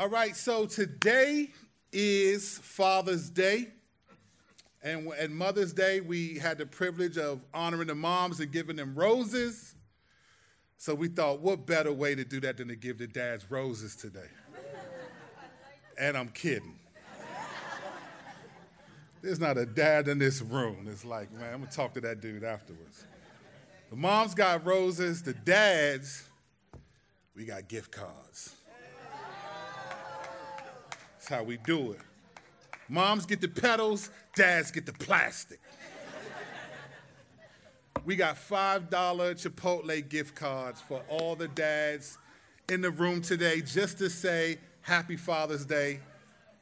All right, so today is Father's Day. And Mother's Day, we had the privilege of honoring the moms and giving them roses. So we thought, what better way to do that than to give the dads roses today? And I'm kidding. There's not a dad in this room. It's like, man, I'm going to talk to that dude afterwards. The moms got roses. The dads, we got gift cards. That's how we do it. Moms get the petals, dads get the plastic. We got $5 Chipotle gift cards for all the dads in the room today just to say happy Father's Day.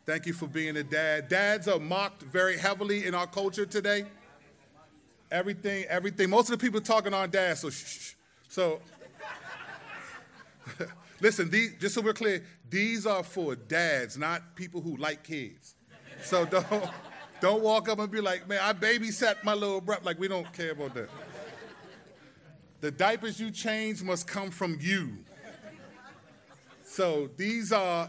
Thank you for being a dad. Dads are mocked very heavily in our culture today. Everything. Most of the people talking on dads, so shh. So listen, just so we're clear, these are for dads, not people who like kids. So don't walk up and be like, man, I babysat my little bro. Like, we don't care about that. The diapers you change must come from you. So these are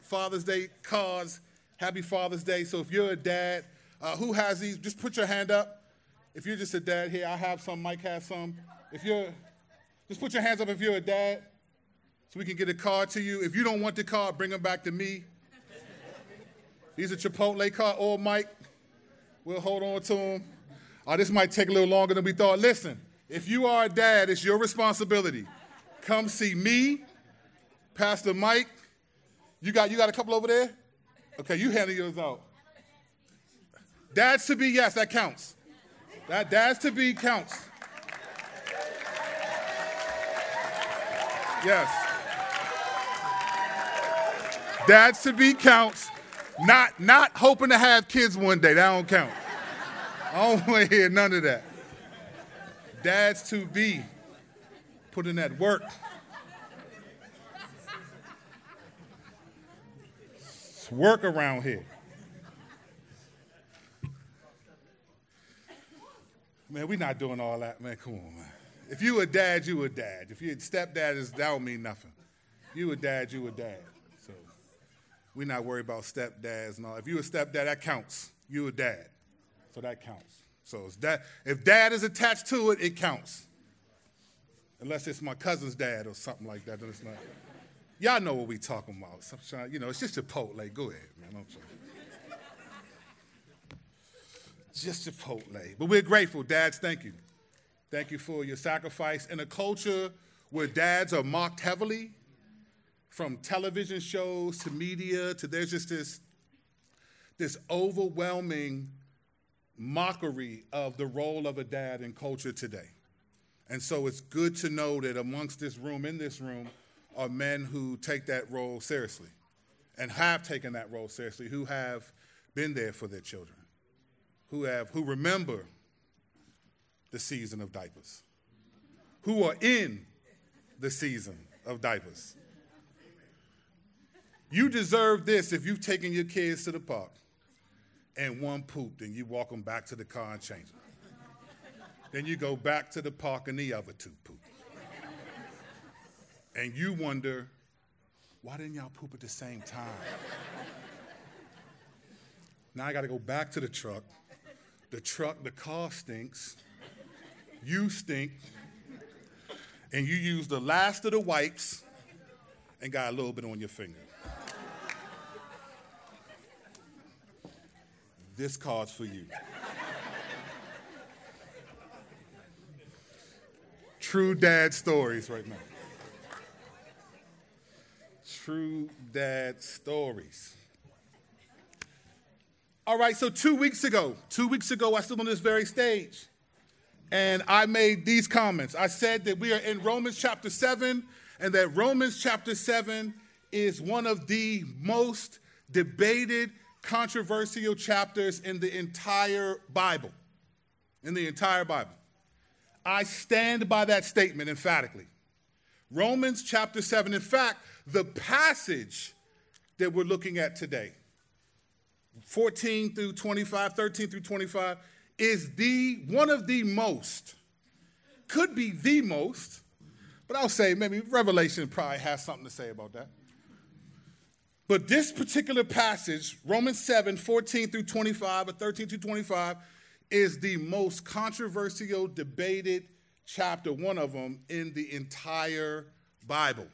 Father's Day cards. Happy Father's Day. So if you're a dad, who has these, just put your hand up. If you're just a dad here, I have some, Mike has some. Just put your hands up if you're a dad so we can get a card to you. If you don't want the card, bring them back to me. These are Chipotle cards. Oh, Mike, we'll hold on to them. This might take a little longer than we thought. Listen, if you are a dad, it's your responsibility. Come see me, Pastor Mike. You got a couple over there? Okay, you handle yours out. Dads to be, yes, that counts. That dads to be counts. Yes. Dads to be counts. Not hoping to have kids one day. That don't count. I don't want to hear none of that. Dads to be, put in that work. It's work around here. Man, we're not doing all that, man. Come on, man. If you a dad, you a dad. If you're a stepdad, that don't mean nothing. You a dad, you a dad. We're not worried about stepdads and all. If you're a stepdad, that counts. You're a dad. So that counts. So if dad is attached to it, it counts. Unless it's my cousin's dad or something like that, then it's not. Y'all know what we talking about. It's just Chipotle. Go ahead, man. Don't try. Just Chipotle. But we're grateful. Dads, thank you. Thank you for your sacrifice. In a culture where dads are mocked heavily, from television shows to media to there's just this overwhelming mockery of the role of a dad in culture today. And so it's good to know that amongst this room, in this room, are men who take that role seriously and have taken that role seriously, who have been there for their children, who remember the season of diapers, who are in the season of diapers. You deserve this if you've taken your kids to the park and one pooped and you walk them back to the car and change them. Then you go back to the park and the other two poop. And you wonder, why didn't y'all poop at the same time? Now I got to go back to the truck. The car stinks. You stink. And you use the last of the wipes and got a little bit on your finger. This card's for you. True dad stories right now. True dad stories. All right, so 2 weeks ago, I stood on this very stage, and I made these comments. I said that we are in Romans chapter 7, and that Romans chapter 7 is one of the most debated controversial chapters in the entire Bible. I stand by that statement emphatically. Romans chapter 7, in fact, the passage that we're looking at today, 13 through 25, is one of the most, could be the most, but I'll say maybe Revelation probably has something to say about that. But this particular passage, Romans 7, 14 through 25, or 13 through 25, is the most controversial, debated chapter, one of them, in the entire Bible.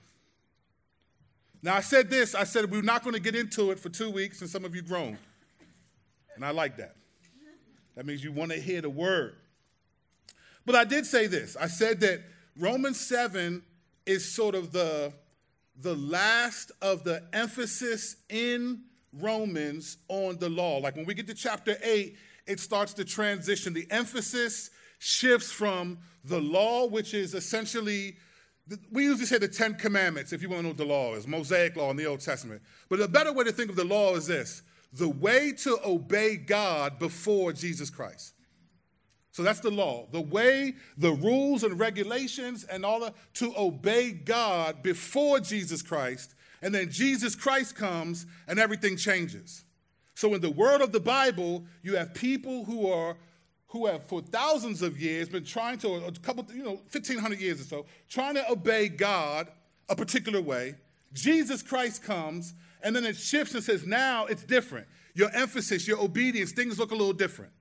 Now, I said we're not going to get into it for 2 weeks, and some of you groaned. And I like that. That means you want to hear the word. But I did say this. I said that Romans 7 is sort of the last of the emphasis in Romans on the law. Like when we get to chapter 8, it starts to transition. The emphasis shifts from the law, which is essentially, we usually say the Ten Commandments, if you want to know what the law is, Mosaic law in the Old Testament. But a better way to think of the law is this: the way to obey God before Jesus Christ. So that's the law, the way, the rules and regulations and all that to obey God before Jesus Christ. And then Jesus Christ comes and everything changes. So in the world of the Bible, you have people who have for thousands of years been trying to, 1,500 years or so, trying to obey God a particular way. Jesus Christ comes, and then it shifts and says, now it's different. Your emphasis, your obedience, things look a little different.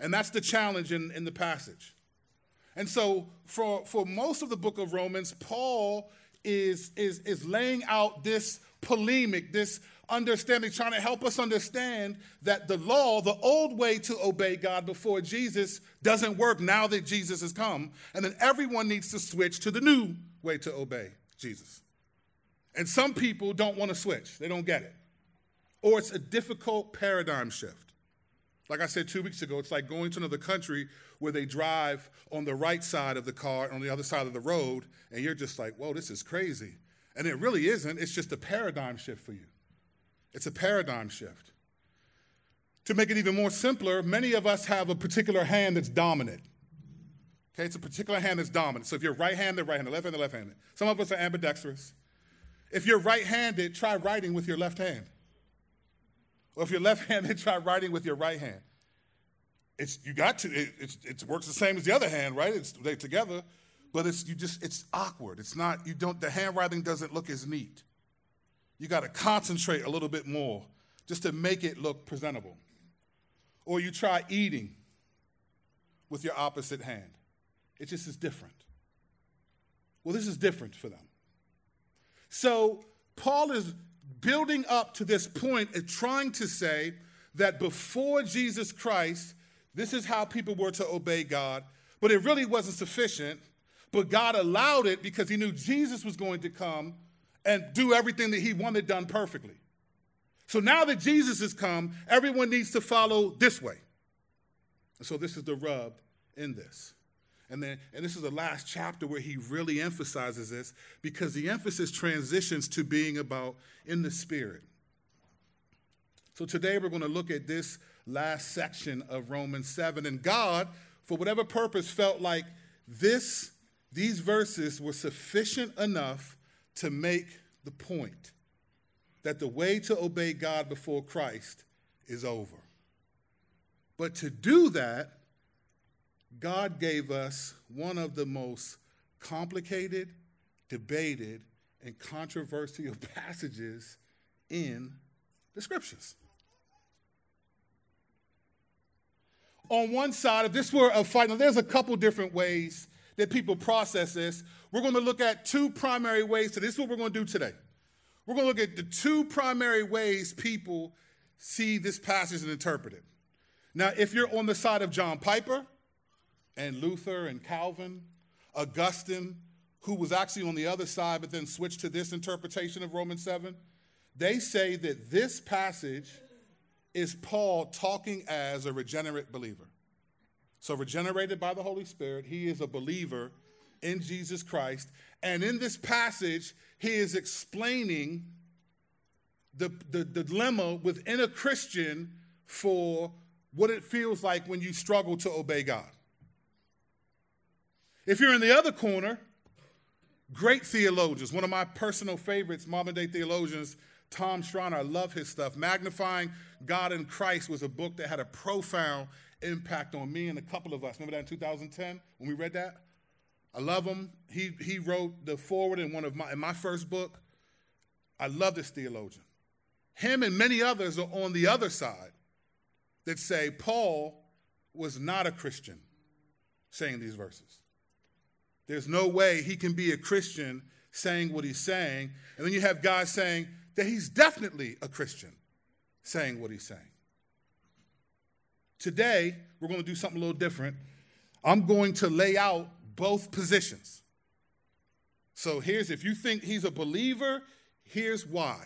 And that's the challenge in the passage. And so for most of the book of Romans, Paul is laying out this polemic, this understanding, trying to help us understand that the law, the old way to obey God before Jesus, doesn't work now that Jesus has come. And then everyone needs to switch to the new way to obey Jesus. And some people don't want to switch. They don't get it. Or it's a difficult paradigm shift. Like I said 2 weeks ago, it's like going to another country where they drive on the right side of the car, on the other side of the road, and you're just like, whoa, this is crazy. And it really isn't. It's just a paradigm shift for you. It's a paradigm shift. To make it even more simpler, many of us have a particular hand that's dominant. Okay, it's a particular hand that's dominant. So if you're right-handed, left-handed, left-handed. Some of us are ambidextrous. If you're right-handed, try writing with your left hand. Or if you're left-handed, try writing with your right hand. It works the same as the other hand, right? They're together, but it's awkward. The handwriting doesn't look as neat. You got to concentrate a little bit more just to make it look presentable. Or you try eating with your opposite hand. It just is different. Well, this is different for them. So Paul is building up to this point of trying to say that before Jesus Christ, this is how people were to obey God, but it really wasn't sufficient. But God allowed it because he knew Jesus was going to come and do everything that he wanted done perfectly. So now that Jesus has come, everyone needs to follow this way. And so this is the rub in this. And this is the last chapter where he really emphasizes this, because the emphasis transitions to being about in the Spirit. So today we're going to look at this last section of Romans 7. And God, for whatever purpose, felt like these verses were sufficient enough to make the point that the way to obey God before Christ is over. But to do that, God gave us one of the most complicated, debated, and controversial passages in the Scriptures. On one side, if this were a fight, now there's a couple different ways that people process this. We're going to look at two primary ways. So this is what we're going to do today. We're going to look at the two primary ways people see this passage and interpret it. Now, if you're on the side of John Piper and Luther and Calvin, Augustine, who was actually on the other side but then switched to this interpretation of Romans 7, they say that this passage is Paul talking as a regenerate believer. So regenerated by the Holy Spirit, he is a believer in Jesus Christ. And in this passage, he is explaining the dilemma within a Christian for what it feels like when you struggle to obey God. If you're in the other corner, great theologians, one of my personal favorites, modern-day theologians, Tom Schreiner, I love his stuff. Magnifying God in Christ was a book that had a profound impact on me and a couple of us. Remember that in 2010 when we read that? I love him. He wrote the foreword in my first book. I love this theologian. Him and many others are on the other side that say Paul was not a Christian saying these verses. There's no way he can be a Christian saying what he's saying. And then you have guys saying that he's definitely a Christian saying what he's saying. Today, we're going to do something a little different. I'm going to lay out both positions. So here's, if you think he's a believer, here's why.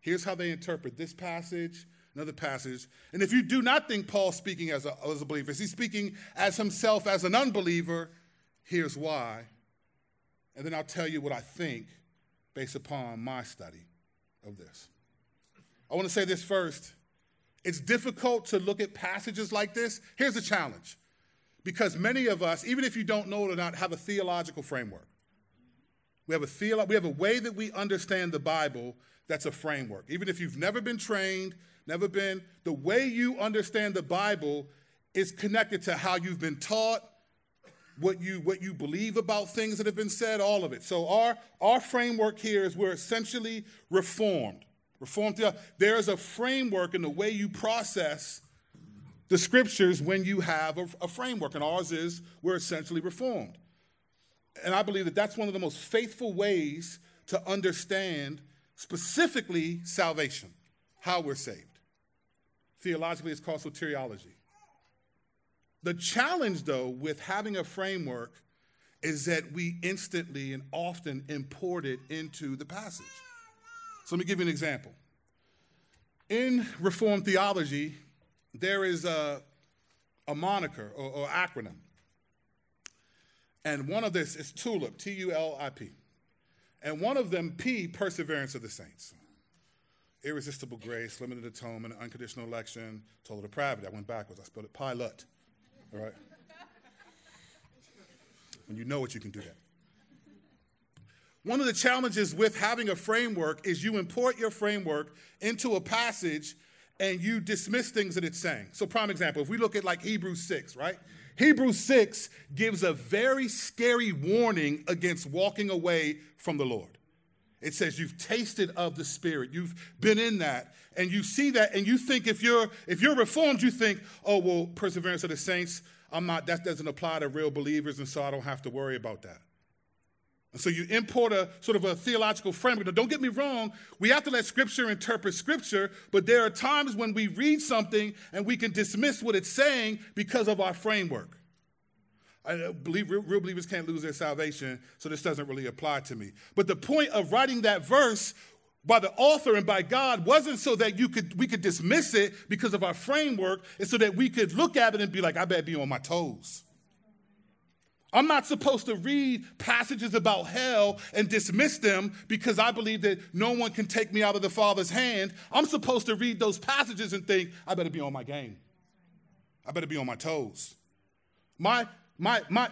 Here's how they interpret this passage, another passage. And if you do not think Paul's speaking as a believer, if he's speaking as himself as an unbeliever, here's why. And then I'll tell you what I think based upon my study of this. I want to say this first. It's difficult to look at passages like this. Here's a challenge. Because many of us, even if you don't know it or not, have a theological framework. We have a way that we understand the Bible that's a framework. Even if you've never been trained, the way you understand the Bible is connected to how you've been taught, what you believe about things that have been said, all of it. So our framework here is we're essentially reformed. There is a framework in the way you process the scriptures when you have a framework, and ours is we're essentially reformed. And I believe that that's one of the most faithful ways to understand specifically salvation, how we're saved. Theologically, it's called soteriology. The challenge, though, with having a framework is that we instantly and often import it into the passage. So let me give you an example. In Reformed theology, there is a moniker or acronym. And one of this is TULIP, TULIP. And one of them, P, perseverance of the saints. Irresistible grace, limited atonement, unconditional election, total depravity. I went backwards. I spelled it pilot. All right? When you know it, you can do that. One of the challenges with having a framework is you import your framework into a passage and you dismiss things that it's saying. So prime example, if we look at like Hebrews 6, right? Hebrews 6 gives a very scary warning against walking away from the Lord. It says you've tasted of the Spirit. You've been in that. And you see that and you think if you're reformed, you think, oh, well, perseverance of the saints, that doesn't apply to real believers, and so I don't have to worry about that. And so you import a sort of a theological framework. Now, don't get me wrong. We have to let Scripture interpret Scripture, but there are times when we read something and we can dismiss what it's saying because of our framework. I believe real believers can't lose their salvation, so this doesn't really apply to me. But the point of writing that verse by the author and by God wasn't so that we could dismiss it because of our framework, and so that we could look at it and be like, I better be on my toes. I'm not supposed to read passages about hell and dismiss them because I believe that no one can take me out of the Father's hand. I'm supposed to read those passages and think, I better be on my game. I better be on my toes. My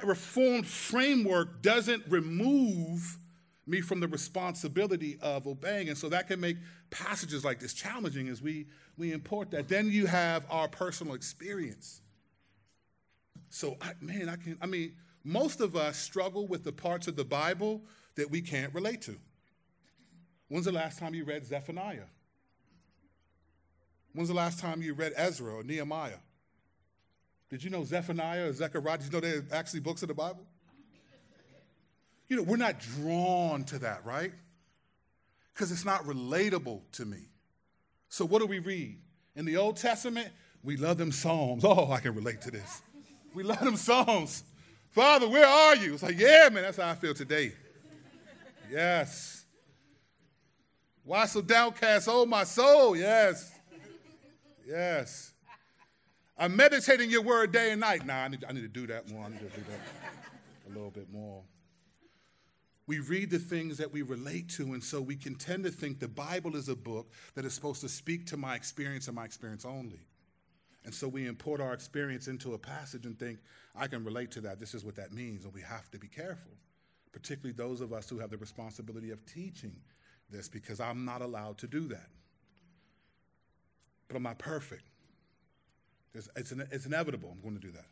reformed framework doesn't remove me from the responsibility of obeying. And so that can make passages like this challenging as we import that. Then you have our personal experience. So, most of us struggle with the parts of the Bible that we can't relate to. When's the last time you read Zephaniah? When's the last time you read Ezra or Nehemiah? Did you know Zephaniah or Zechariah? Did you know they're actually books of the Bible? You know, we're not drawn to that, right? Because it's not relatable to me. So what do we read? In the Old Testament, we love them Psalms. Oh, I can relate to this. We love them Psalms. Father, where are you? It's like, yeah, man, that's how I feel today. Yes. Why so downcast, oh, my soul? Yes. Yes. I'm meditating your word day and night. Nah, I need to do that more. I need to do that a little bit more. We read the things that we relate to, and so we can tend to think the Bible is a book that is supposed to speak to my experience and my experience only. And so we import our experience into a passage and think, I can relate to that. This is what that means. And we have to be careful, particularly those of us who have the responsibility of teaching this, because I'm not allowed to do that. But I'm not perfect. It's inevitable. I'm going to do that.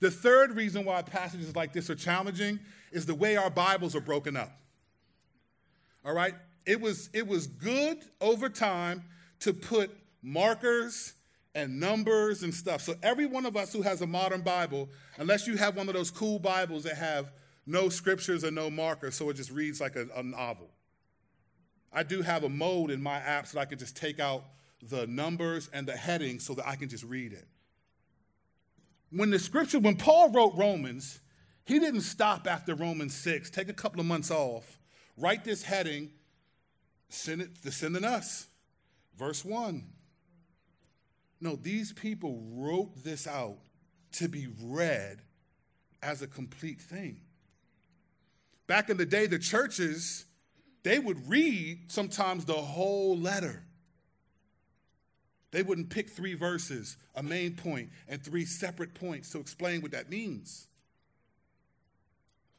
The third reason why passages like this are challenging is the way our Bibles are broken up. All right? It was good over time to put markers and numbers and stuff. So every one of us who has a modern Bible, unless you have one of those cool Bibles that have no scriptures or no markers, so it just reads like a novel. I do have a mode in my app so that I can just take out the numbers and the headings so that I can just read it. When Paul wrote Romans, he didn't stop after Romans 6. Take a couple of months off, write this heading, send it to Sending Us, verse 1. No, these people wrote this out to be read as a complete thing. Back in the day, the churches, they would read sometimes the whole letter. They wouldn't pick three verses, a main point, and three separate points to explain what that means.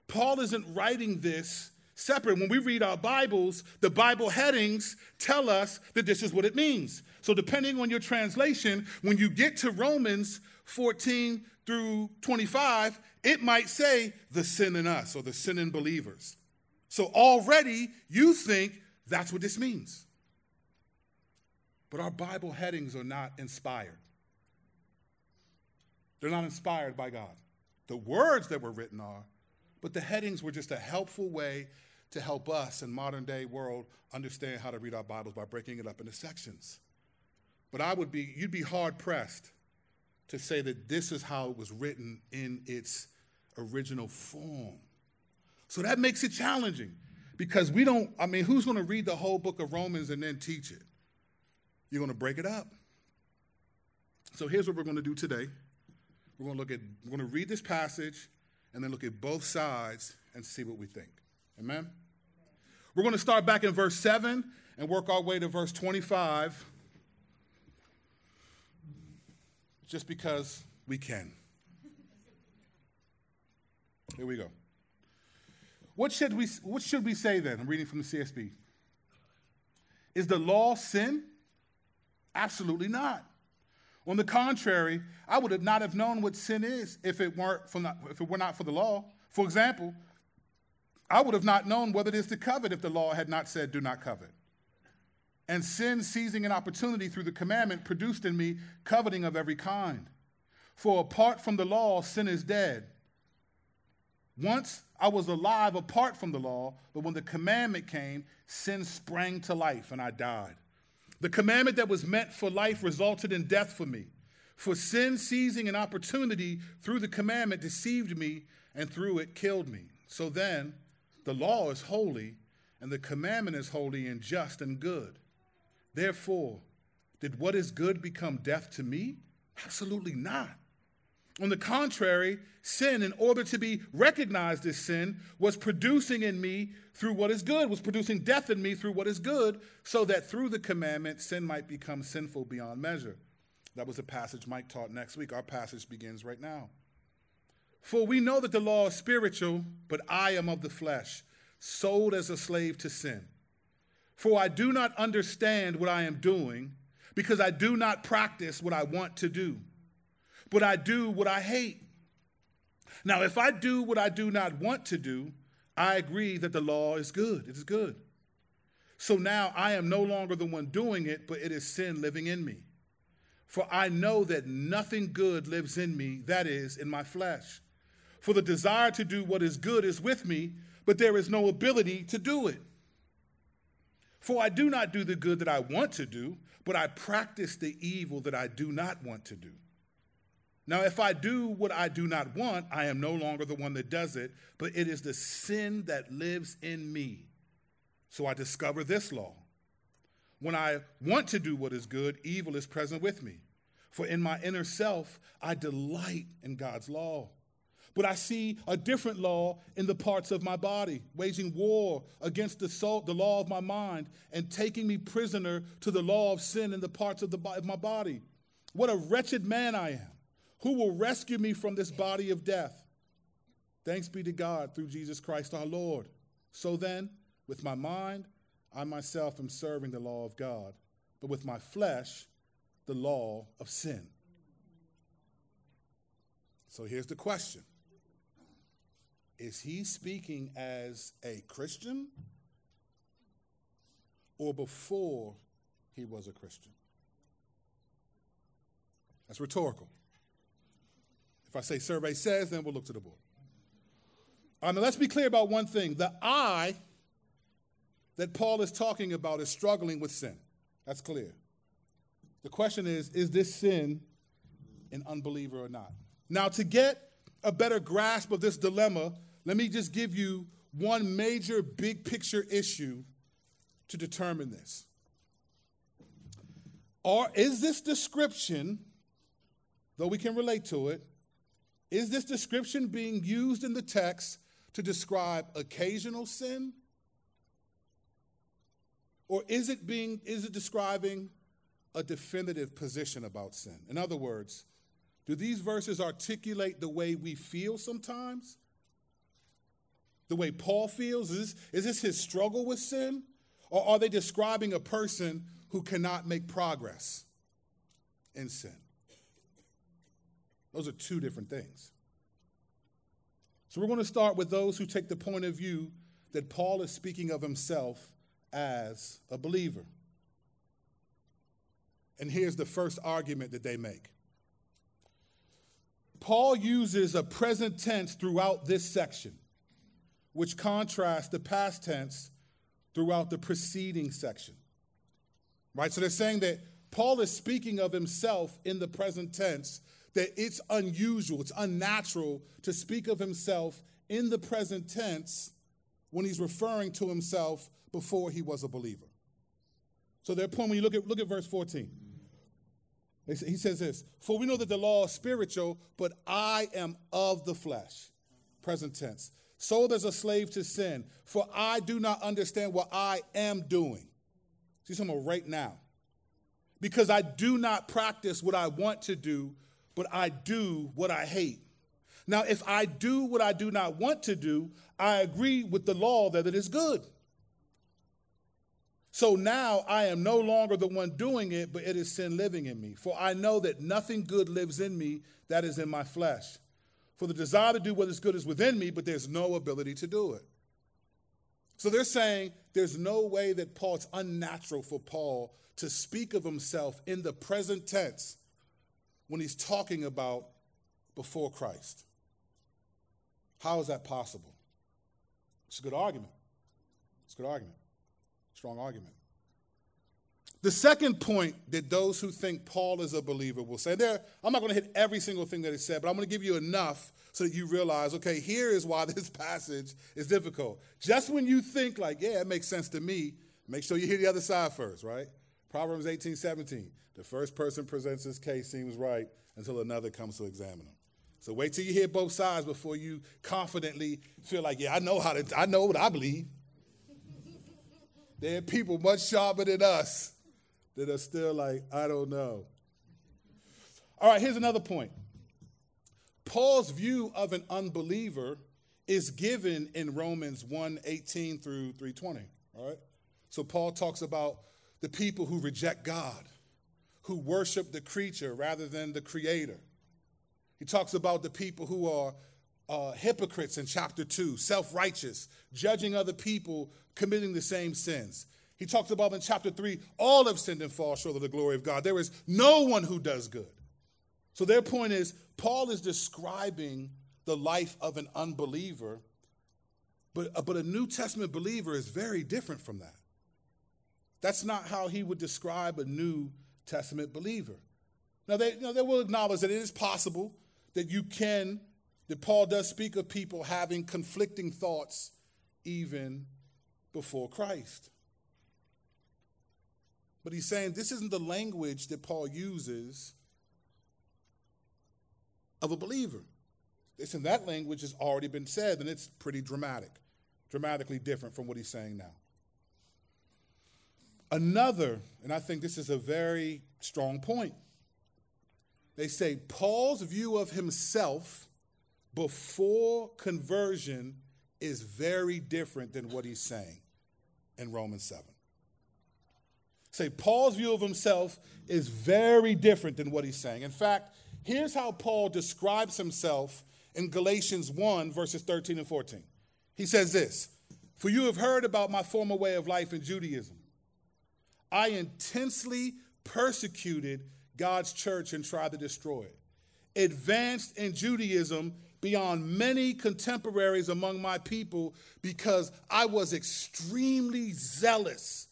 Paul isn't writing this separate. When we read our Bibles, the Bible headings tell us that this is what it means. So depending on your translation, when you get to Romans 14 through 25, it might say the sin in us or the sin in believers. So already you think that's what this means. But our Bible headings are not inspired. They're not inspired by God. The words that were written are, but the headings were just a helpful way to help us in modern day world understand how to read our Bibles by breaking it up into sections. But you'd be hard pressed to say that this is how it was written in its original form. So that makes it challenging because who's going to read the whole book of Romans and then teach it? You're going to break it up. So here's what we're going to do today. We're going to read this passage and then look at both sides and see what we think. Amen? Amen. We're going to start back in verse 7 and work our way to verse 25 just because we can. Here we go. What should we say then? I'm reading from the CSB. Is the law sin? Absolutely not. On the contrary, I would not have known what sin is if it were not for the law. For example, I would have not known what it is to covet if the law had not said, do not covet. And sin, seizing an opportunity through the commandment, produced in me coveting of every kind. For apart from the law, sin is dead. Once I was alive apart from the law, but when the commandment came, sin sprang to life and I died. The commandment that was meant for life resulted in death for me. For sin, seizing an opportunity through the commandment, deceived me, and through it killed me. So then, the law is holy, and the commandment is holy and just and good. Therefore, did what is good become death to me? Absolutely not. On the contrary, sin, in order to be recognized as sin, was producing death in me through what is good, so that through the commandment, sin might become sinful beyond measure. That was a passage Mike taught next week. Our passage begins right now. For we know that the law is spiritual, but I am of the flesh, sold as a slave to sin. For I do not understand what I am doing, because I do not practice what I want to do. But I do what I hate. Now, if I do what I do not want to do, I agree that the law is good. It is good. So now I am no longer the one doing it, but it is sin living in me. For I know that nothing good lives in me, that is, in my flesh. For the desire to do what is good is with me, but there is no ability to do it. For I do not do the good that I want to do, but I practice the evil that I do not want to do. Now, if I do what I do not want, I am no longer the one that does it, but it is the sin that lives in me. So I discover this law. When I want to do what is good, evil is present with me. For in my inner self, I delight in God's law. But I see a different law in the parts of my body, waging war against the law of my mind and taking me prisoner to the law of sin in the parts of my body. What a wretched man I am. Who will rescue me from this body of death? Thanks be to God through Jesus Christ our Lord. So then, with my mind, I myself am serving the law of God, but with my flesh, the law of sin. So here's the question. Is he speaking as a Christian or before he was a Christian? That's rhetorical. If I say survey says, then we'll look to the board. Now let's be clear about one thing. The I that Paul is talking about is struggling with sin. That's clear. The question is this sin an unbeliever or not? Now, to get a better grasp of this dilemma, let me just give you one major big picture issue to determine this. Is this description, though we can relate to it, is this description being used in the text to describe occasional sin? Or is it describing a definitive position about sin? In other words, do these verses articulate the way we feel sometimes? The way Paul feels? Is this his struggle with sin? Or are they describing a person who cannot make progress in sin? Those are two different things. So we're going to start with those who take the point of view that Paul is speaking of himself as a believer. And here's the first argument that they make. Paul uses a present tense throughout this section, which contrasts the past tense throughout the preceding section. Right? So they're saying that Paul is speaking of himself in the present tense, that it's unusual, it's unnatural to speak of himself in the present tense when he's referring to himself before he was a believer. So their point, when you look at verse 14. He says this, "For we know that the law is spiritual, but I am of the flesh." Present tense. "Sold as a slave to sin, for I do not understand what I am doing." See, something right now. "Because I do not practice what I want to do, but I do what I hate. Now, if I do what I do not want to do, I agree with the law that it is good. So now I am no longer the one doing it, but it is sin living in me. For I know that nothing good lives in me, that is in my flesh. For the desire to do what is good is within me, but there's no ability to do it." So they're saying there's no way that it's unnatural for Paul to speak of himself in the present tense when he's talking about before Christ. How is that possible? It's a good argument. It's a good argument. Strong argument. The second point that those who think Paul is a believer will say, I'm not going to hit every single thing that is said, but I'm going to give you enough so that you realize, okay, here is why this passage is difficult. Just when you think like, yeah, it makes sense to me, make sure you hear the other side first, right? Proverbs 18:17, the first person presents his case seems right until another comes to examine him. So wait till you hear both sides before you confidently feel like, yeah, I know what I believe. There are people much sharper than us that are still like, I don't know. All right, here's another point. Paul's view of an unbeliever is given in Romans 1:18 through 3:20. All right? So Paul talks about the people who reject God, who worship the creature rather than the creator. He talks about the people who are hypocrites in chapter 2, self-righteous, judging other people, committing the same sins. He talks about in chapter 3, all have sinned and fall short of the glory of God. There is no one who does good. So their point is, Paul is describing the life of an unbeliever, but a New Testament believer is very different from that. That's not how he would describe a New Testament believer. Now, they will acknowledge that it is possible that Paul does speak of people having conflicting thoughts even before Christ. But he's saying this isn't the language that Paul uses of a believer. It's in that language has already been said, and it's pretty dramatically different from what he's saying now. Another, and I think this is a very strong point, they say Paul's view of himself before conversion is very different than what he's saying in Romans 7. Say, Paul's view of himself is very different than what he's saying. In fact, here's how Paul describes himself in Galatians 1, verses 13 and 14. He says this, "For you have heard about my former way of life in Judaism, I intensely persecuted God's church and tried to destroy it. Advanced in Judaism beyond many contemporaries among my people because I was extremely zealous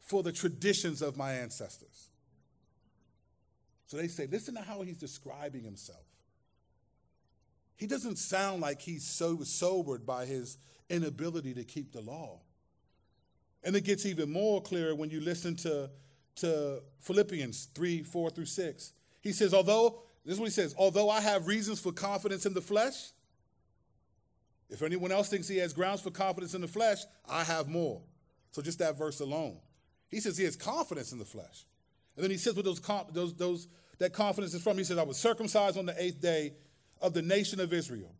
for the traditions of my ancestors. So they say, listen to how he's describing himself. He doesn't sound like he's so sobered by his inability to keep the law. And it gets even more clear when you listen to Philippians 3:4-6. He says, although I have reasons for confidence in the flesh, if anyone else thinks he has grounds for confidence in the flesh, I have more. So just that verse alone. He says he has confidence in the flesh. And then he says where that confidence is from. He says, I was circumcised on the 8th day of the nation of Israel,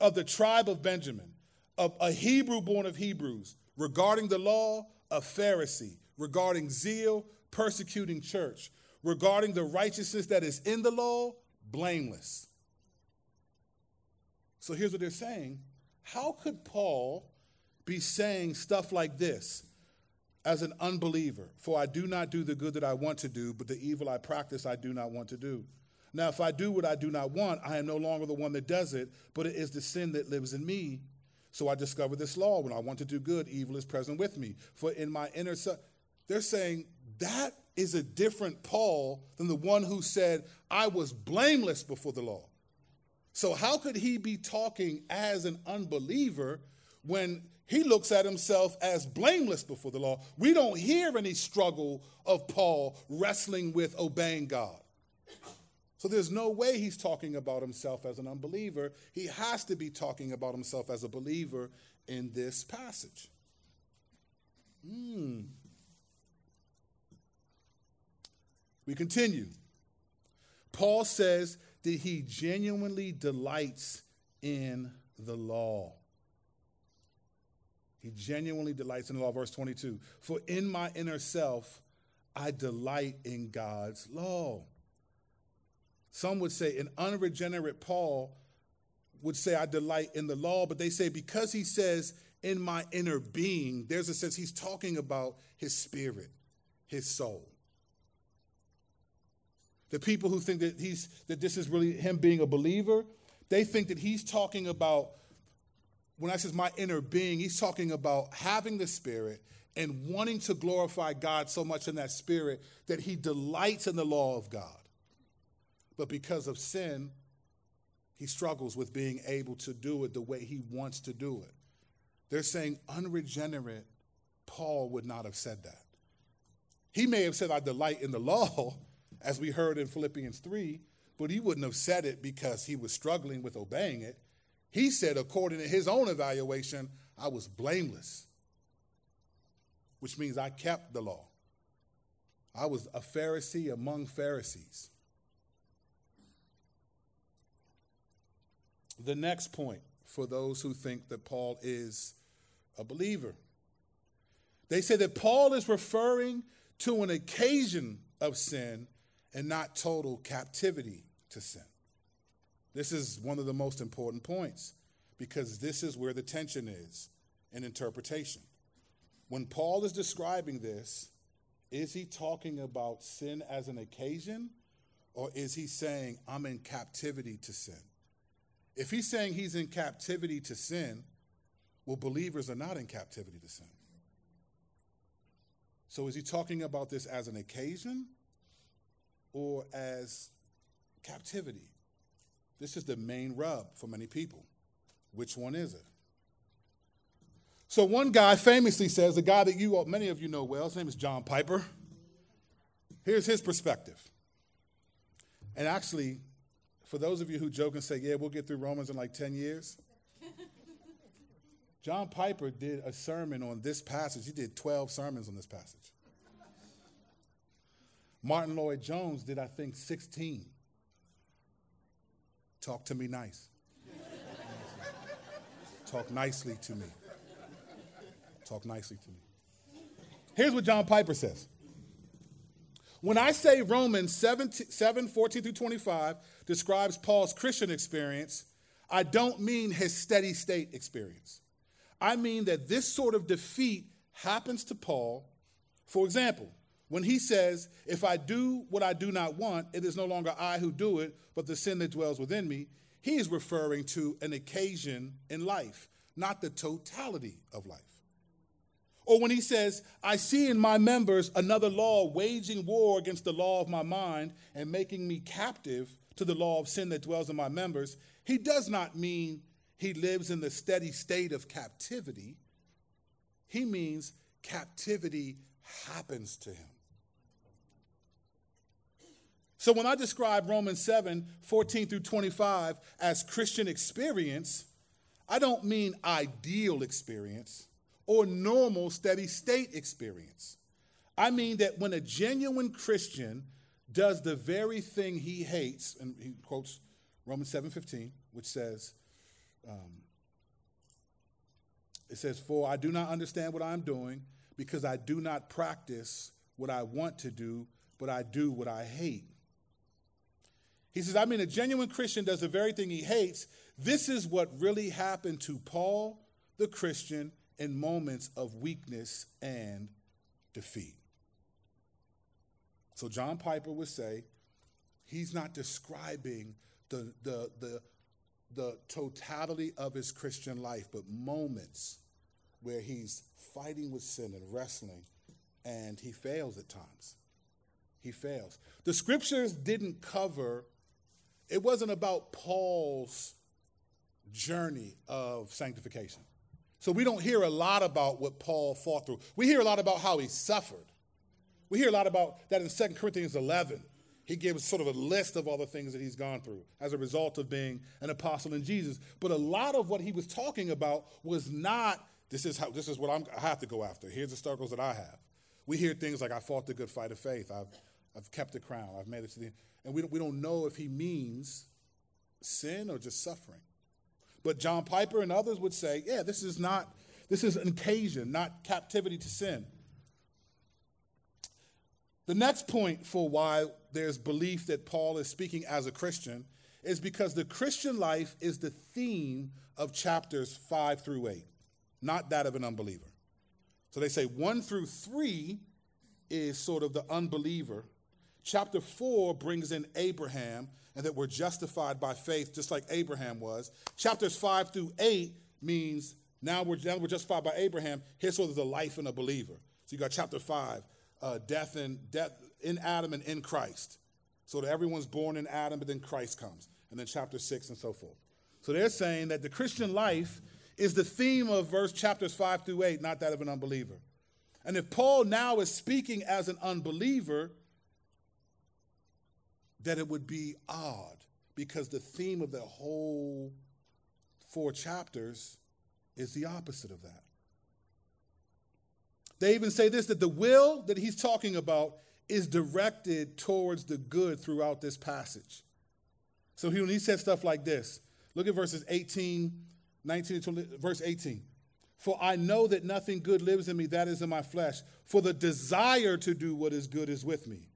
of the tribe of Benjamin, of a Hebrew born of Hebrews, regarding the law, a Pharisee, regarding zeal, persecuting church, regarding the righteousness that is in the law, blameless. So here's what they're saying. How could Paul be saying stuff like this as an unbeliever? For I do not do the good that I want to do, but the evil I practice I do not want to do. Now, if I do what I do not want, I am no longer the one that does it, but it is the sin that lives in me. So I discover this law. When I want to do good, evil is present with me. For in my inner self, they're saying that is a different Paul than the one who said, I was blameless before the law. So how could he be talking as an unbeliever when he looks at himself as blameless before the law? We don't hear any struggle of Paul wrestling with obeying God. So there's no way he's talking about himself as an unbeliever. He has to be talking about himself as a believer in this passage. We continue. Paul says that he genuinely delights in the law. He genuinely delights in the law. Verse 22, for in my inner self, I delight in God's law. Some would say an unregenerate Paul would say, I delight in the law. But they say because he says in my inner being, there's a sense he's talking about his spirit, his soul. The people who think that this is really him being a believer, they think that he's talking about, when I says my inner being, he's talking about having the spirit and wanting to glorify God so much in that spirit that he delights in the law of God. But because of sin, he struggles with being able to do it the way he wants to do it. They're saying unregenerate Paul would not have said that. He may have said, I delight in the law, as we heard in Philippians 3, but he wouldn't have said it because he was struggling with obeying it. He said, according to his own evaluation, I was blameless, which means I kept the law. I was a Pharisee among Pharisees. The next point for those who think that Paul is a believer. They say that Paul is referring to an occasion of sin and not total captivity to sin. This is one of the most important points because this is where the tension is in interpretation. When Paul is describing this, is he talking about sin as an occasion, or is he saying I'm in captivity to sin? If he's saying he's in captivity to sin, well, believers are not in captivity to sin. So is he talking about this as an occasion or as captivity? This is the main rub for many people. Which one is it? So one guy famously says, the guy that many of you know well, his name is John Piper. Here's his perspective. And actually, for those of you who joke and say, yeah, we'll get through Romans in like 10 years. John Piper did a sermon on this passage. He did 12 sermons on this passage. Martin Lloyd-Jones did, I think, 16. Talk to me nice. Talk nicely to me. Talk nicely to me. Here's what John Piper says. When I say Romans 7:14-25 describes Paul's Christian experience, I don't mean his steady state experience. I mean that this sort of defeat happens to Paul. For example, when he says, if I do what I do not want, it is no longer I who do it, but the sin that dwells within me, he is referring to an occasion in life, not the totality of life. Or when he says, I see in my members another law waging war against the law of my mind and making me captive to the law of sin that dwells in my members, he does not mean he lives in the steady state of captivity. He means captivity happens to him. So when I describe Romans 7:14-25 as Christian experience, I don't mean ideal experience or normal steady state experience. I mean that when a genuine Christian does the very thing he hates, and he quotes Romans 7:15, which says, for I do not understand what I am doing, because I do not practice what I want to do, but I do what I hate. He says, I mean, a genuine Christian does the very thing he hates. This is what really happened to Paul, the Christian, in moments of weakness and defeat. So John Piper would say, he's not describing the totality of his Christian life, but moments where he's fighting with sin and wrestling, and he fails at times. He fails. The scriptures didn't cover, it wasn't about Paul's journey of sanctification. So we don't hear a lot about what Paul fought through. We hear a lot about how he suffered. We hear a lot about that in 2 Corinthians 11. He gives sort of a list of all the things that he's gone through as a result of being an apostle in Jesus. But a lot of what he was talking about was not, I have to go after. Here's the struggles that I have. We hear things like, I fought the good fight of faith. I've kept the crown. I've made it to the end. And we don't know if he means sin or just suffering. But John Piper and others would say, yeah, this is an occasion, not captivity to sin. The next point for why there's belief that Paul is speaking as a Christian is because the Christian life is the theme of chapters 5-8. Not that of an unbeliever. So they say 1-3 is sort of the unbeliever. Chapter 4 brings in Abraham and that we're justified by faith just like Abraham was. Chapters 5-8 means now we're justified by Abraham. Here's sort of the life in a believer. So you got chapter 5, death in Adam and in Christ. So that everyone's born in Adam, but then Christ comes. And then chapter 6 and so forth. So they're saying that the Christian life is the theme of chapters 5-8, not that of an unbeliever. And if Paul now is speaking as an unbeliever, that it would be odd because the theme of the whole 4 chapters is the opposite of that. They even say this, that the will that he's talking about is directed towards the good throughout this passage. So when he said stuff like this, look at verses 18, verse 18. For I know that nothing good lives in me, that is in my flesh. For the desire to do what is good is with me,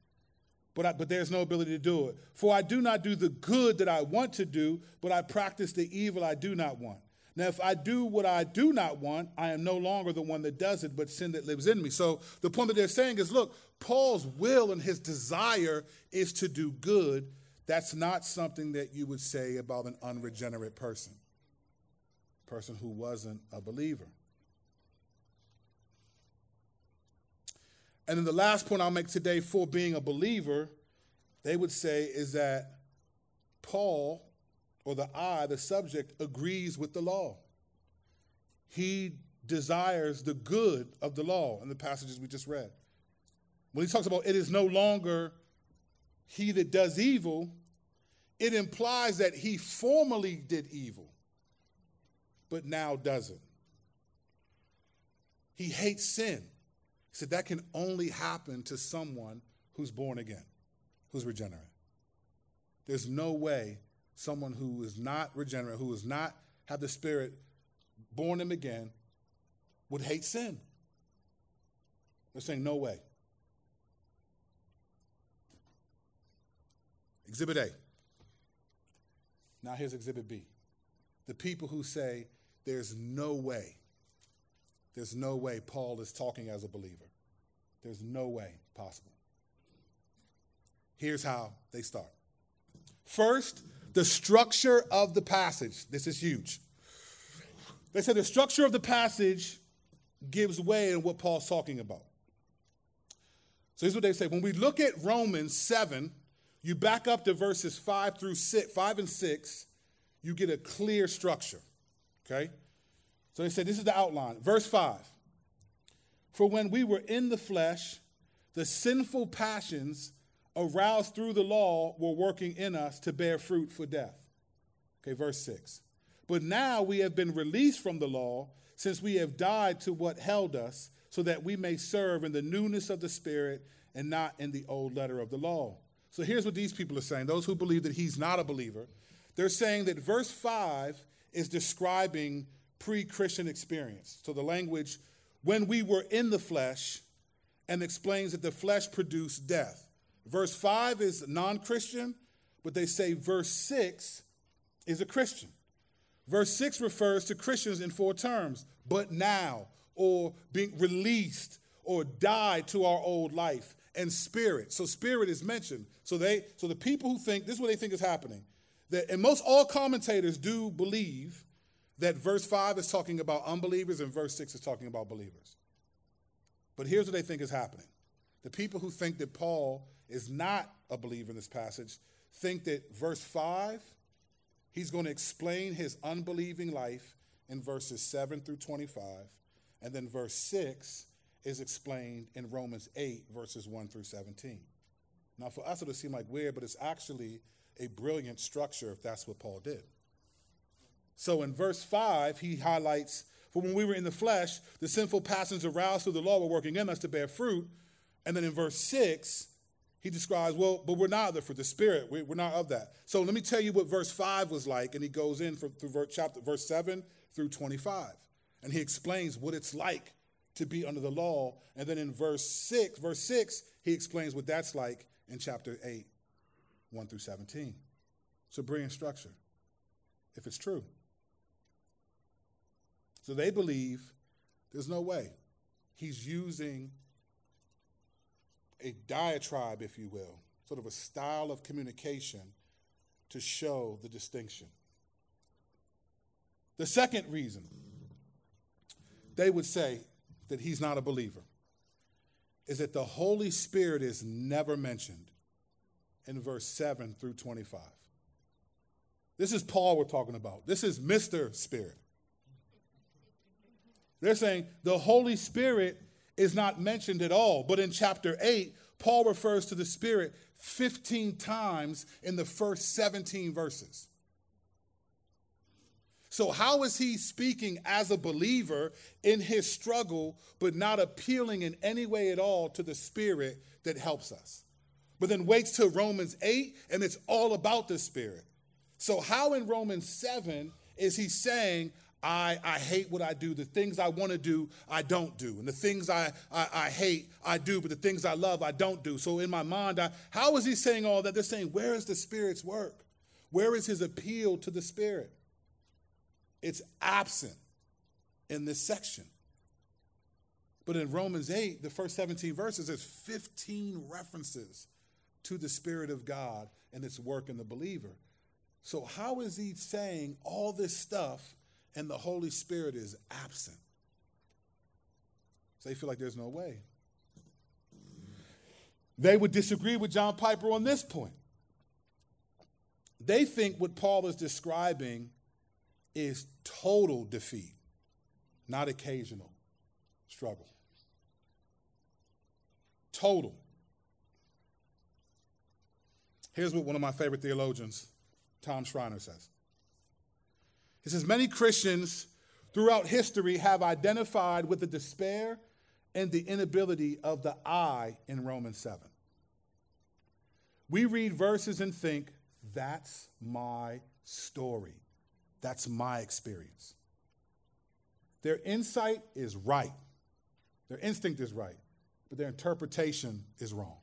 but there's no ability to do it. For I do not do the good that I want to do, but I practice the evil I do not want. Now, if I do what I do not want, I am no longer the one that does it, but sin that lives in me. So the point that they're saying is, look, Paul's will and his desire is to do good. That's not something that you would say about an unregenerate person who wasn't a believer. And then the last point I'll make today for being a believer, they would say, is that Paul, or the subject, agrees with the law. He desires the good of the law in the passages we just read. When he talks about it is no longer he that does evil, it implies that he formerly did evil, but now doesn't. He hates sin. He said that can only happen to someone who's born again, who's regenerate. There's no way someone who is not regenerate, who has not had the Spirit born him again, would hate sin. They're saying no way. Exhibit A. Now here's Exhibit B. The people who say, there's no way Paul is talking as a believer. There's no way possible. Here's how they start. First, the structure of the passage. This is huge. They said the structure of the passage gives way in what Paul's talking about. So here's what they say. When we look at Romans 7, you back up to verses 5 and 6, you get a clear structure, okay? So they said this is the outline. Verse 5, for when we were in the flesh, the sinful passions aroused through the law were working in us to bear fruit for death. Okay, verse 6. But now we have been released from the law, since we have died to what held us, so that we may serve in the newness of the Spirit and not in the old letter of the law. So here's what these people are saying, those who believe that he's not a believer. They're saying that verse 5 is describing pre-Christian experience. So the language, when we were in the flesh, and explains that the flesh produced death. Verse 5 is non-Christian, but they say verse 6 is a Christian. Verse 6 refers to Christians in four terms, but now, or being released, or died to our old life, and spirit. So spirit is mentioned. So the people who think, this is what they think is happening. That, and most all commentators do believe that verse 5 is talking about unbelievers and verse 6 is talking about believers. But here's what they think is happening. The people who think that Paul is not a believer in this passage think that verse 5, he's going to explain his unbelieving life in verses 7 through 25, and then verse 6 is explained in Romans 8, verses 1 through 17. Now, for us, it'll seem like weird, but it's actually a brilliant structure if that's what Paul did. So in verse 5, he highlights, for when we were in the flesh, the sinful passions aroused through the law were working in us to bear fruit. And then in verse 6, he describes, well, but we're not of the fruit, the Spirit. We're not of that. So let me tell you what verse 5 was like. And he goes in through verse 7 through 25. And he explains what it's like to be under the law. And then in verse 6, he explains what that's like in chapter 8, 1 through 17. So brilliant structure, if it's true. So they believe there's no way. He's using a diatribe, if you will, sort of a style of communication to show the distinction. The second reason they would say that he's not a believer is that the Holy Spirit is never mentioned in verse 7 through 25. This is Paul we're talking about. This is Mr. Spirit. They're saying the Holy Spirit is not mentioned at all. But in chapter 8, Paul refers to the Spirit 15 times in the first 17 verses. So how is he speaking as a believer in his struggle, but not appealing in any way at all to the Spirit that helps us? But then waits till Romans 8, and it's all about the Spirit. So how in Romans 7 is he saying, I hate what I do. The things I want to do, I don't do. And the things I hate, I do. But the things I love, I don't do. So in my mind, how is he saying all that? They're saying, where is the Spirit's work? Where is his appeal to the Spirit? It's absent in this section. But in Romans 8, the first 17 verses, there's 15 references to the Spirit of God and its work in the believer. So how is he saying all this stuff and the Holy Spirit is absent? So they feel like there's no way. They would disagree with John Piper on this point. They think what Paul is describing is total defeat, not occasional struggle. Total. Here's what one of my favorite theologians, Tom Schreiner, says. He says, many Christians throughout history have identified with the despair and the inability of the I in Romans 7. We read verses and think, that's my story. That's my experience. Their insight is right. Their instinct is right, but their interpretation is wrong.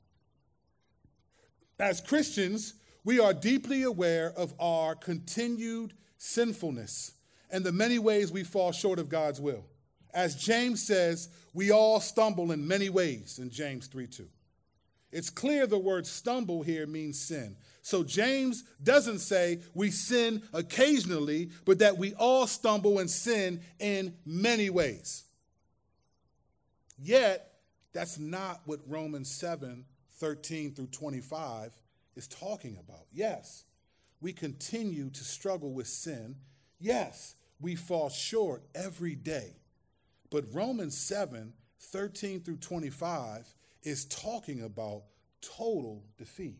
As Christians, we are deeply aware of our continued sinfulness and the many ways we fall short of God's will. As James says, we all stumble in many ways in James 3:2. It's clear the word stumble here means sin. So James doesn't say we sin occasionally, but that we all stumble and sin in many ways. Yet, that's not what Romans 7:13 through 25 is talking about. Yes, we continue to struggle with sin. Yes, we fall short every day. But Romans 7:13 through 25 is talking about total defeat.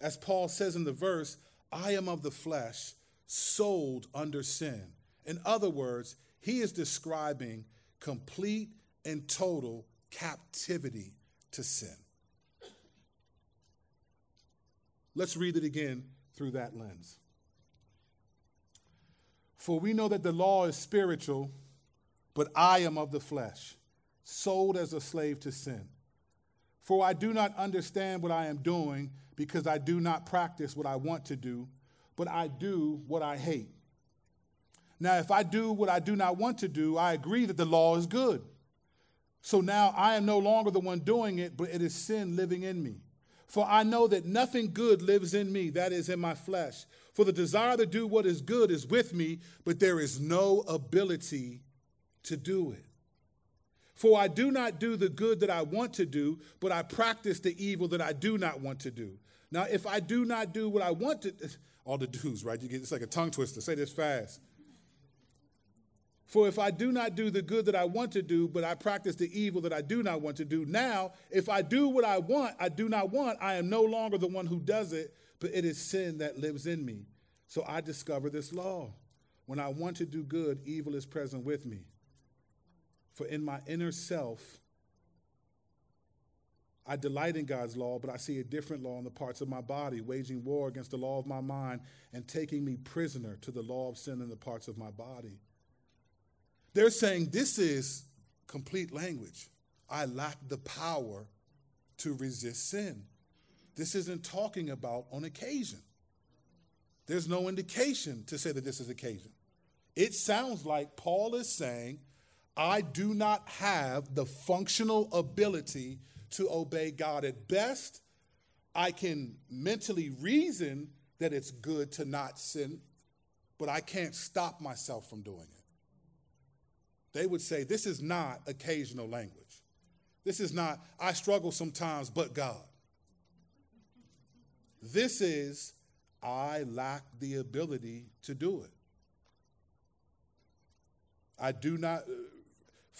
As Paul says in the verse, I am of the flesh, sold under sin. In other words, he is describing complete and total captivity to sin. Let's read it again through that lens. For we know that the law is spiritual, but I am of the flesh, sold as a slave to sin. For I do not understand what I am doing, because I do not practice what I want to do, but I do what I hate. Now, if I do what I do not want to do, I agree that the law is good. So now I am no longer the one doing it, but it is sin living in me. For I know that nothing good lives in me, that is, in my flesh. For the desire to do what is good is with me, but there is no ability to do it. For I do not do the good that I want to do, but I practice the evil that I do not want to do. Now, if I do not do what I want to, all the do's, right? You get, it's like a tongue twister. Say this fast. For if I do not do the good that I want to do, but I practice the evil that I do not want to do, now, if I do what I want, I do not want, I am no longer the one who does it, but it is sin that lives in me. So I discover this law. When I want to do good, evil is present with me. For in my inner self, I delight in God's law, but I see a different law in the parts of my body, waging war against the law of my mind and taking me prisoner to the law of sin in the parts of my body. They're saying this is complete language. I lack the power to resist sin. This isn't talking about on occasion. There's no indication to say that this is occasion. It sounds like Paul is saying, I do not have the functional ability to obey God. At best, I can mentally reason that it's good to not sin, but I can't stop myself from doing it. They would say, this is not occasional language. This is not, I struggle sometimes, but God. This is, I lack the ability to do it. I do not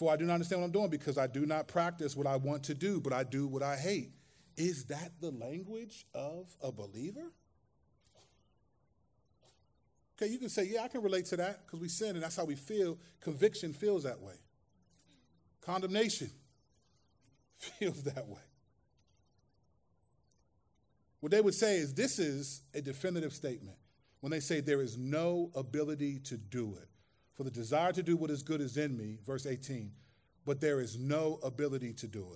understand what I'm doing because I do not practice what I want to do, but I do what I hate. Is that the language of a believer? Okay, you can say, yeah, I can relate to that because we sin and that's how we feel. Conviction feels that way. Condemnation feels that way. What they would say is this is a definitive statement when they say there is no ability to do it. For the desire to do what is good is in me, verse 18, but there is no ability to do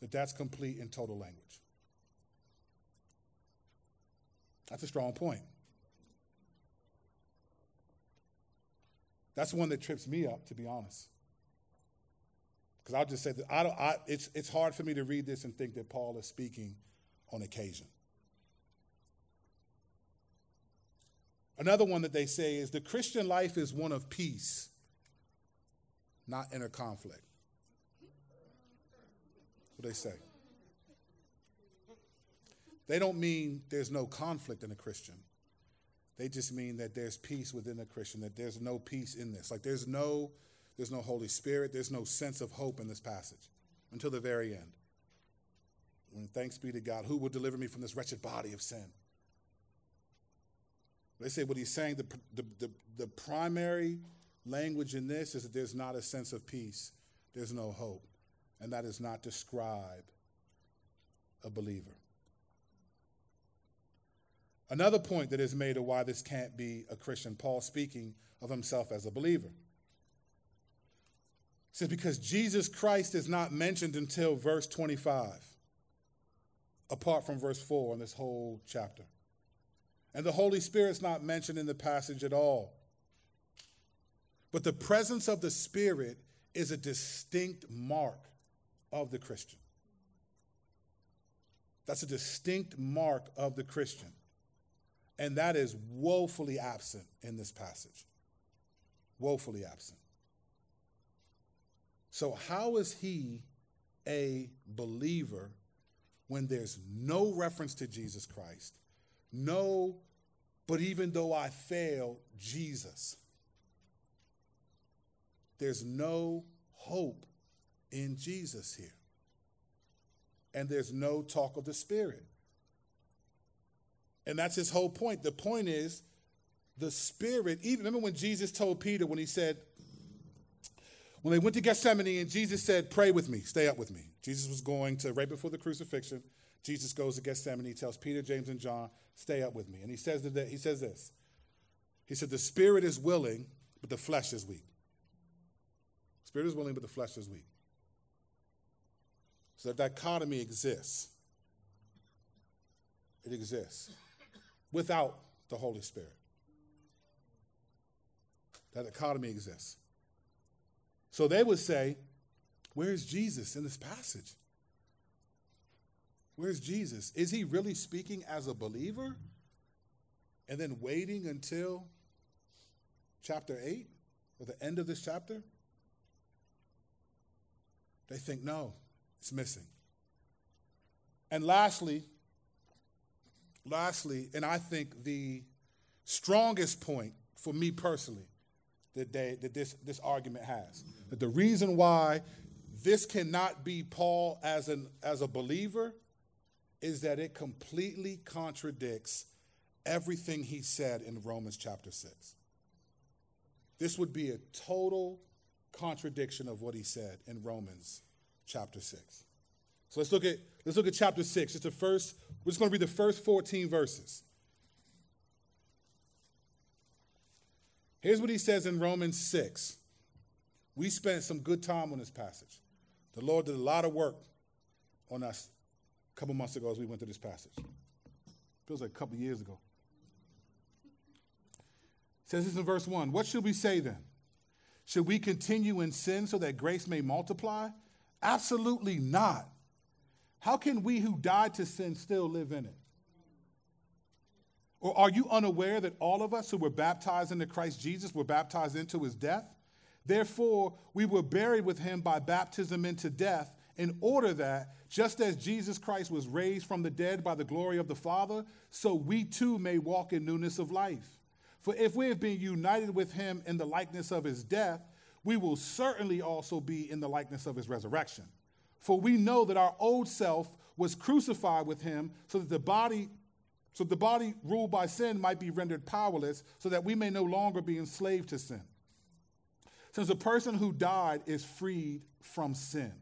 it. That's complete and total language. That's a strong point. That's one that trips me up, to be honest. Because I'll just say that it's hard for me to read this and think that Paul is speaking on occasion. Another one that they say is the Christian life is one of peace, not inner conflict. What they say. They don't mean there's no conflict in a Christian. They just mean that there's peace within the Christian, that there's no peace in this. Like there's no Holy Spirit, there's no sense of hope in this passage until the very end. When thanks be to God, who will deliver me from this wretched body of sin? They say what he's saying, the primary language in this is that there's not a sense of peace, there's no hope, and that does not describe a believer. Another point that is made of why this can't be a Christian, Paul speaking of himself as a believer. He says, because Jesus Christ is not mentioned until verse 25, apart from verse 4 in this whole chapter. And the Holy Spirit's not mentioned in the passage at all. But the presence of the Spirit is a distinct mark of the Christian. That's a distinct mark of the Christian. And that is woefully absent in this passage. Woefully absent. So how is he a believer when there's no reference to Jesus Christ? No, but even though I fail, Jesus. There's no hope in Jesus here. And there's no talk of the Spirit. And that's his whole point. The point is the Spirit, even remember when Jesus told Peter when he said, when they went to Gethsemane and Jesus said, pray with me, stay up with me. Jesus was going to, right before the crucifixion, Jesus goes to Gethsemane, he tells Peter, James, and John, stay up with me. And he says that he says this. He said, the Spirit is willing, but the flesh is weak. Spirit is willing, but the flesh is weak. So that dichotomy exists. It exists without the Holy Spirit. That dichotomy exists. So they would say, where's Jesus in this passage? Where's Jesus? Is he really speaking as a believer and then waiting until chapter 8 or the end of this chapter? They think, no, it's missing. And lastly, and I think the strongest point for me personally that this argument has, that the reason why this cannot be Paul as a believer is that it completely contradicts everything he said in Romans chapter 6. This would be a total contradiction of what he said in Romans chapter 6. So let's look at chapter 6. It's the first. We're just going to read the first 14 verses. Here's what he says in Romans 6. We spent some good time on this passage. The Lord did a lot of work on us a couple months ago as we went through this passage. Feels like a couple years ago. It says this in verse 1. What should we say then? Should we continue in sin so that grace may multiply? Absolutely not. How can we who died to sin still live in it? Or are you unaware that all of us who were baptized into Christ Jesus were baptized into his death? Therefore, we were buried with him by baptism into death, in order that, just as Jesus Christ was raised from the dead by the glory of the Father, so we too may walk in newness of life. For if we have been united with him in the likeness of his death, we will certainly also be in the likeness of his resurrection. For we know that our old self was crucified with him so that the body ruled by sin might be rendered powerless, so that we may no longer be enslaved to sin. Since a person who died is freed from sin.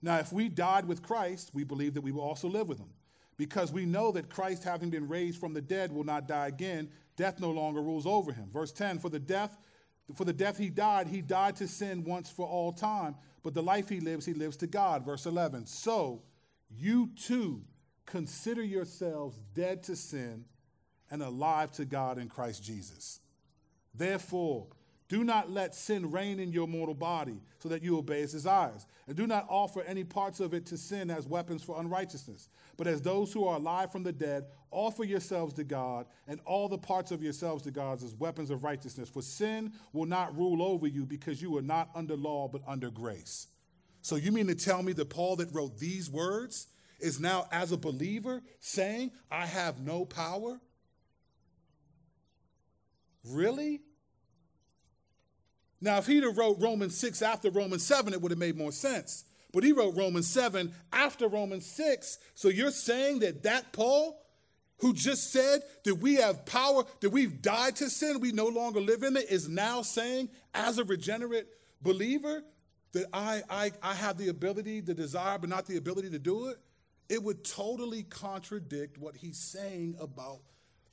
Now, if we died with Christ, we believe that we will also live with him, because we know that Christ, having been raised from the dead, will not die again. Death no longer rules over him. Verse 10, for the death he died to sin once for all time, but the life he lives to God. Verse 11, so you too consider yourselves dead to sin and alive to God in Christ Jesus. Therefore, do not let sin reign in your mortal body so that you obey its desires. And do not offer any parts of it to sin as weapons for unrighteousness. But as those who are alive from the dead, offer yourselves to God and all the parts of yourselves to God as weapons of righteousness. For sin will not rule over you, because you are not under law but under grace. So you mean to tell me that Paul that wrote these words is now as a believer saying, I have no power? Really? Now, if he'd have wrote Romans 6 after Romans 7, it would have made more sense. But he wrote Romans 7 after Romans 6. So you're saying that Paul, who just said that we have power, that we've died to sin, we no longer live in it, is now saying, as a regenerate believer, that I have the ability, the desire, but not the ability to do it? It would totally contradict what he's saying about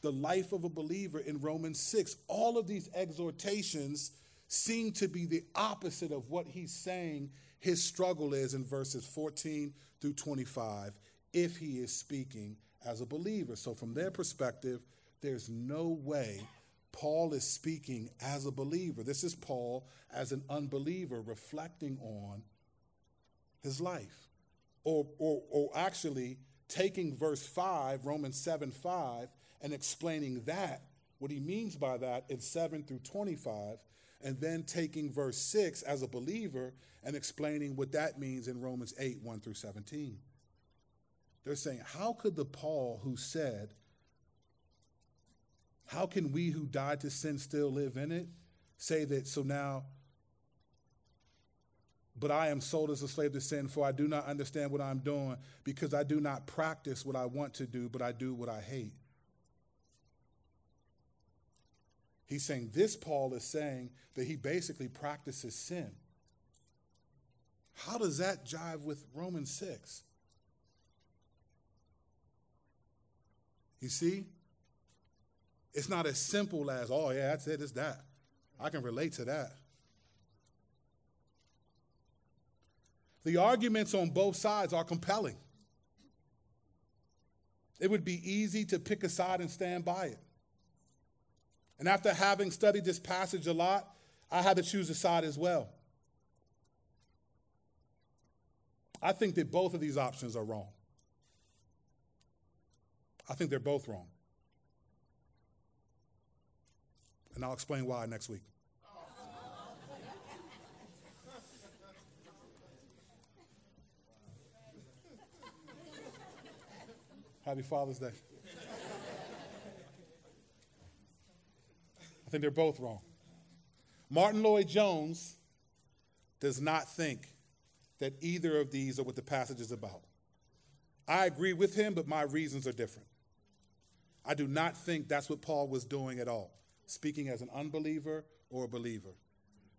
the life of a believer in Romans 6. All of these exhortations seem to be the opposite of what he's saying his struggle is in verses 14 through 25 if he is speaking as a believer. So from their perspective, there's no way Paul is speaking as a believer. This is Paul as an unbeliever reflecting on his life. Or actually taking verse 5, Romans 7:5, and explaining that, what he means by that in 7 through 25, and then taking verse 6 as a believer and explaining what that means in Romans 8:1 through 17. They're saying, how could the Paul who said, how can we who died to sin still live in it, say that, so now, but I am sold as a slave to sin, for I do not understand what I'm doing, because I do not practice what I want to do, but I do what I hate. He's saying, this Paul is saying that he basically practices sin. How does that jive with Romans 6? You see? It's not as simple as, oh, yeah, that's it, it's that. I can relate to that. The arguments on both sides are compelling. It would be easy to pick a side and stand by it. And after having studied this passage a lot, I had to choose a side as well. I think that both of these options are wrong. I think they're both wrong. And I'll explain why next week. Happy Father's Day. I think they're both wrong. Martin Lloyd-Jones does not think that either of these are what the passage is about. I agree with him, but my reasons are different. I do not think that's what Paul was doing at all, speaking as an unbeliever or a believer.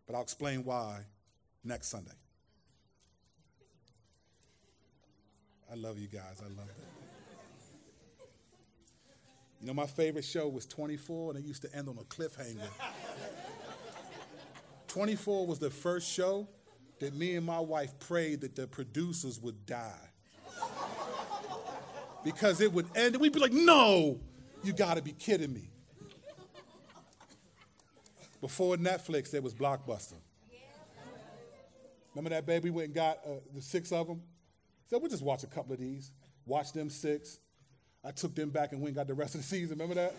But I'll explain why next Sunday. I love you guys. I love that. You know, my favorite show was 24, and it used to end on a cliffhanger. 24 was the first show that me and my wife prayed that the producers would die. Because it would end, and we'd be like, no, you got to be kidding me. Before Netflix, there was Blockbuster. Remember that, baby? We went and got the 6 of them. So we'll just watch a couple of these, watch them 6. I took them back and went and got the rest of the season. Remember that?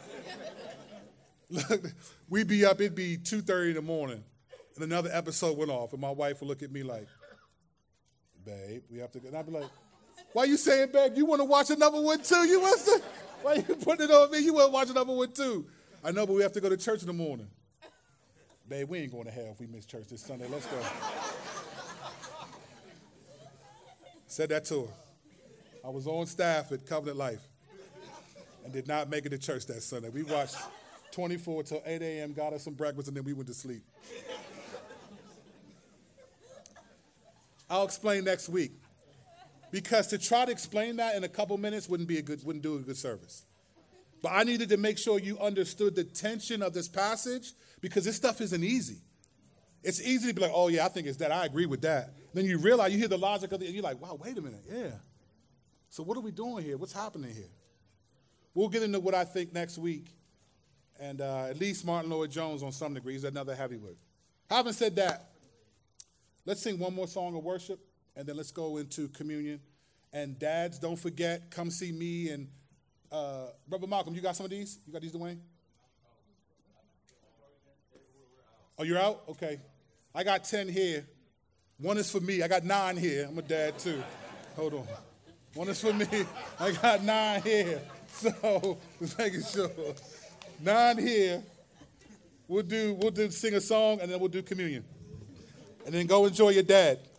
Look, we'd be up. It'd be 2:30 in the morning, and another episode went off, and my wife would look at me like, babe, we have to go. And I'd be like, why you saying, babe, you want to watch another one too? You want to? Why you putting it on me? You want to watch another one too? I know, but we have to go to church in the morning. Babe, we ain't going to hell if we miss church this Sunday. Let's go. Said that to her. I was on staff at Covenant Life. And did not make it to church that Sunday. We watched 24 till 8 a.m., got us some breakfast, and then we went to sleep. I'll explain next week. Because to try to explain that in a couple minutes wouldn't do a good service. But I needed to make sure you understood the tension of this passage, because this stuff isn't easy. It's easy to be like, oh, yeah, I think it's that. I agree with that. Then you realize, you hear the logic of it, and you're like, wow, wait a minute, yeah. So what are we doing here? What's happening here? We'll get into what I think next week, and at least Martin Lloyd-Jones on some degree is another heavyweight. Having said that, let's sing one more song of worship, and then let's go into communion. And dads, don't forget, come see me and Brother Malcolm. You got some of these? You got these, Dwayne? Oh, you're out? Okay. I got 10 here. One is for me. I got 9 here. I'm a dad too. Hold on. One is for me. I got 9 here. So just making sure. 9 here. We'll do sing a song, and then we'll do communion. And then go enjoy your dad.